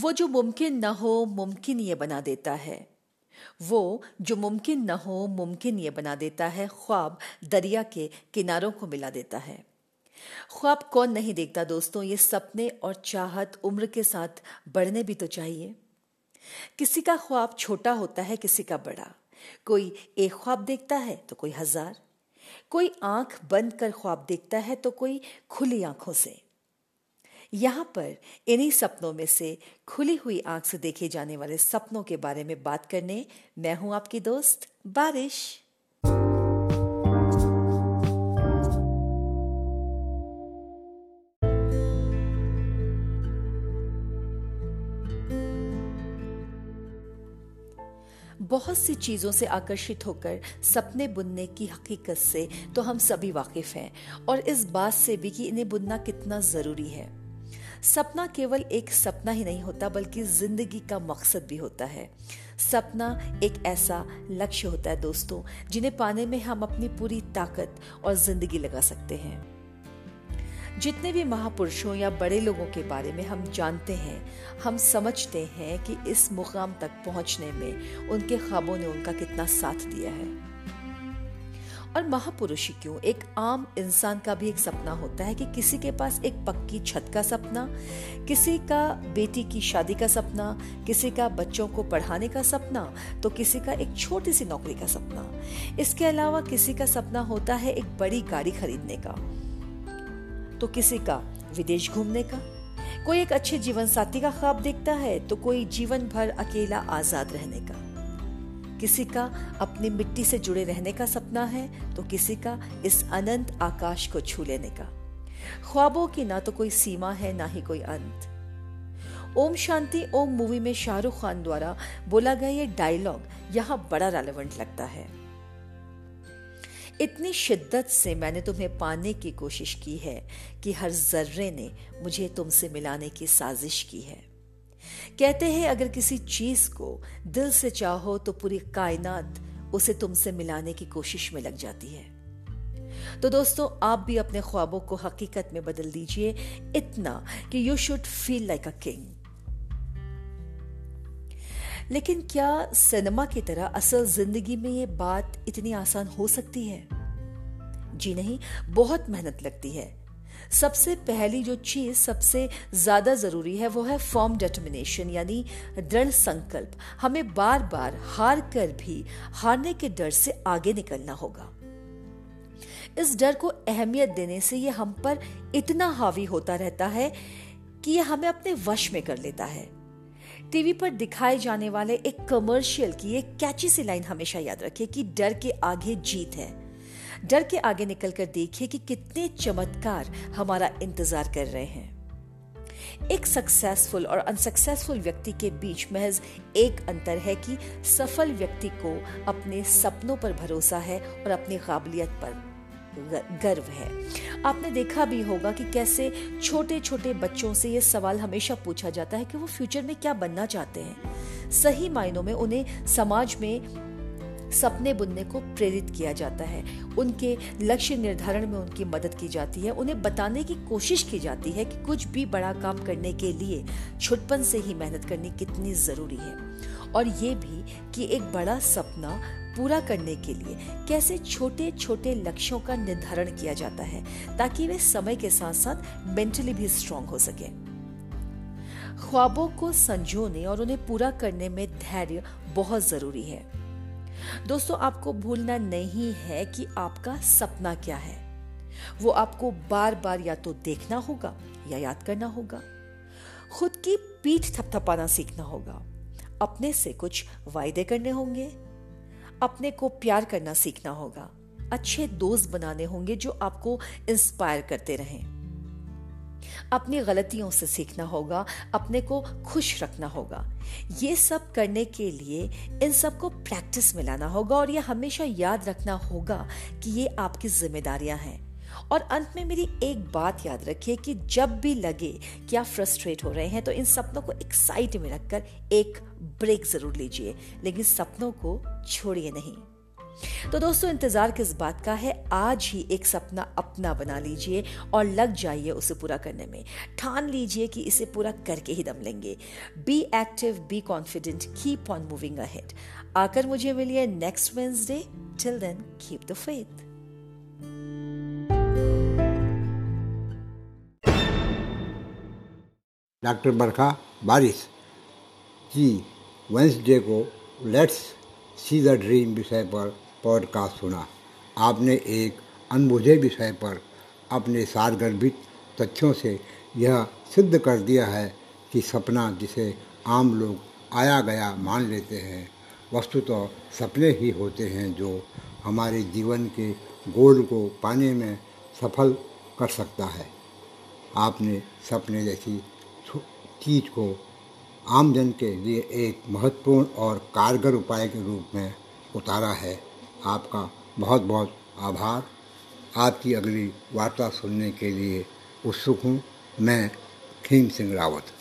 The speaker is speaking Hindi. वो जो मुमकिन न हो मुमकिन ये बना देता है, वो जो मुमकिन न हो मुमकिन ये बना देता है, ख्वाब दरिया के किनारों को मिला देता है। ख्वाब कौन नहीं देखता दोस्तों, ये सपने और चाहत उम्र के साथ बढ़ने भी तो चाहिए। किसी का ख्वाब छोटा होता है, किसी का बड़ा। कोई एक ख्वाब देखता है तो कोई 1000, कोई आंख बंद कर ख्वाब देखता है तो कोई खुली आंखों से। यहां पर इन्हीं सपनों में से खुली हुई आंख से देखे जाने वाले सपनों के बारे में बात करने मैं हूं आपकी दोस्त बारिश। बहुत सी चीज़ों से आकर्षित होकर सपने बुनने की हकीकत से तो हम सभी वाकिफ हैं, और इस बात से भी कि इन्हें बुनना कितना ज़रूरी है। सपना केवल एक सपना ही नहीं होता, बल्कि ज़िंदगी का मकसद भी होता है। सपना एक ऐसा लक्ष्य होता है दोस्तों, जिन्हें पाने में हम अपनी पूरी ताकत और ज़िंदगी लगा सकते हैं। जितने भी महापुरुषों या बड़े लोगों के बारे में हम जानते हैं, हम समझते हैं कि इस मुकाम तक पहुंचने में उनके ख्वाबों ने उनका कितना साथ दिया है। और महापुरुष ही क्यों, एक आम इंसान का भी एक सपना होता है कि किसी के पास एक पक्की छत का सपना, किसी का बेटी की शादी का सपना, किसी का बच्चों को पढ़ाने का सपना, तो किसी का एक छोटी सी नौकरी का सपना। इसके अलावा किसी का सपना होता है एक बड़ी गाड़ी खरीदने का, तो किसी का विदेश घूमने का। कोई एक अच्छे जीवन साथी का ख्वाब देखता है, तो कोई जीवन भर अकेला आजाद रहने का। किसी का अपनी मिट्टी से जुड़े रहने का सपना है, तो किसी का इस अनंत आकाश को छू लेने का। ख्वाबों की ना तो कोई सीमा है, ना ही कोई अंत। ओम शांति ओम मूवी में शाहरुख खान द्वारा बोला गया ये डायलॉग यहाँ बड़ा रेलेवेंट लगता है। इतनी शिद्दत से मैंने तुम्हें पाने की कोशिश की है कि हर जर्रे ने मुझे तुमसे मिलाने की साजिश की है। कहते हैं अगर किसी चीज को दिल से चाहो तो पूरी कायनात उसे तुमसे मिलाने की कोशिश में लग जाती है। तो दोस्तों, आप भी अपने ख्वाबों को हकीकत में बदल दीजिए, इतना कि you should feel like a king. लेकिन क्या सिनेमा की तरह असल जिंदगी में ये बात इतनी आसान हो सकती है? जी नहीं, बहुत मेहनत लगती है। सबसे पहली जो चीज सबसे ज्यादा जरूरी है वो है फर्म डिटर्मिनेशन, यानी दृढ़ संकल्प। हमें बार बार हार कर भी हारने के डर से आगे निकलना होगा। इस डर को अहमियत देने से ये हम पर इतना हावी होता रहता है कि ये हमें अपने वश में कर लेता है। टीवी पर दिखाए जाने वाले एक कमर्शियल की एक कैची सी लाइन हमेशा याद रखिए कि डर के आगे जीत है। डर के आगे निकलकर देखिए कि कितने चमत्कार हमारा इंतजार कर रहे हैं। एक सक्सेसफुल और अनसक्सेसफुल व्यक्ति के बीच महज एक अंतर है कि सफल व्यक्ति को अपने सपनों पर भरोसा है और अपनी काबिलियत पर गर्व है। आपने देखा भी होगा कि कैसे छोटे छोटे बच्चों से ये सवाल हमेशा पूछा जाता है कि वो फ्यूचर में क्या बनना चाहते हैं। सही मायनों में उन्हें समाज में सपने बुनने को प्रेरित किया जाता है, उनके लक्ष्य निर्धारण में उनकी मदद की जाती है, उन्हें बताने की कोशिश की जाती है कि कुछ भी बड़ा काम करने के लिए छुटपन से ही मेहनत करनी कितनी ज़रूरी है, और ये भी कि एक बड़ा सपना पूरा करने के लिए कैसे छोटे छोटे लक्ष्यों का निर्धारण किया जाता है, ताकि वे समय के साथ साथ मेंटली भी स्ट्रांग हो सके। ख्वाबों को संजोने और उन्हें पूरा करने में धैर्य बहुत जरूरी है। दोस्तों, आपको भूलना नहीं है कि आपका सपना क्या है। वो आपको बार बार या तो देखना होगा या याद करना होगा। खुद की पीठ थपथपाना सीखना होगा, अपने से कुछ वायदे करने होंगे, अपने को प्यार करना सीखना होगा, अच्छे दोस्त बनाने होंगे जो आपको इंस्पायर करते रहें, अपनी गलतियों से सीखना होगा, अपने को खुश रखना होगा। ये सब करने के लिए इन सब को प्रैक्टिस में लाना होगा, और ये हमेशा याद रखना होगा कि ये आपकी जिम्मेदारियां हैं। और अंत में मेरी एक बात याद रखिए कि जब भी लगे कि आप फ्रस्ट्रेट हो रहे हैं, तो इन सपनों को एक्साइट में रखकर एक ब्रेक जरूर लीजिए, लेकिन सपनों को छोड़िए नहीं। तो दोस्तों इंतजार किस बात का है, आज ही एक सपना अपना बना लीजिए और लग जाइए उसे पूरा करने में। ठान लीजिए कि इसे पूरा करके ही दम लेंगे। Be active, be confident, keep on moving ahead. आकर मुझे मिलिए next Wednesday. Till then keep the faith. Doctor Barkha Barish ji, Wednesday को लेट्स सी द ड्रीम विषय पर पॉडकास्ट सुना। आपने एक अनबुझे विषय पर अपने सारगर्भित तथ्यों से यह सिद्ध कर दिया है कि सपना जिसे आम लोग आया गया मान लेते हैं, वस्तुतः सपने ही होते हैं जो हमारे जीवन के गोल को पाने में सफल कर सकता है। आपने सपने जैसी चीज़ को आमजन के लिए एक महत्वपूर्ण और कारगर उपाय के रूप में उतारा है। आपका बहुत बहुत आभार। आपकी अगली वार्ता सुनने के लिए उत्सुक हूँ। मैं खीम सिंह रावत।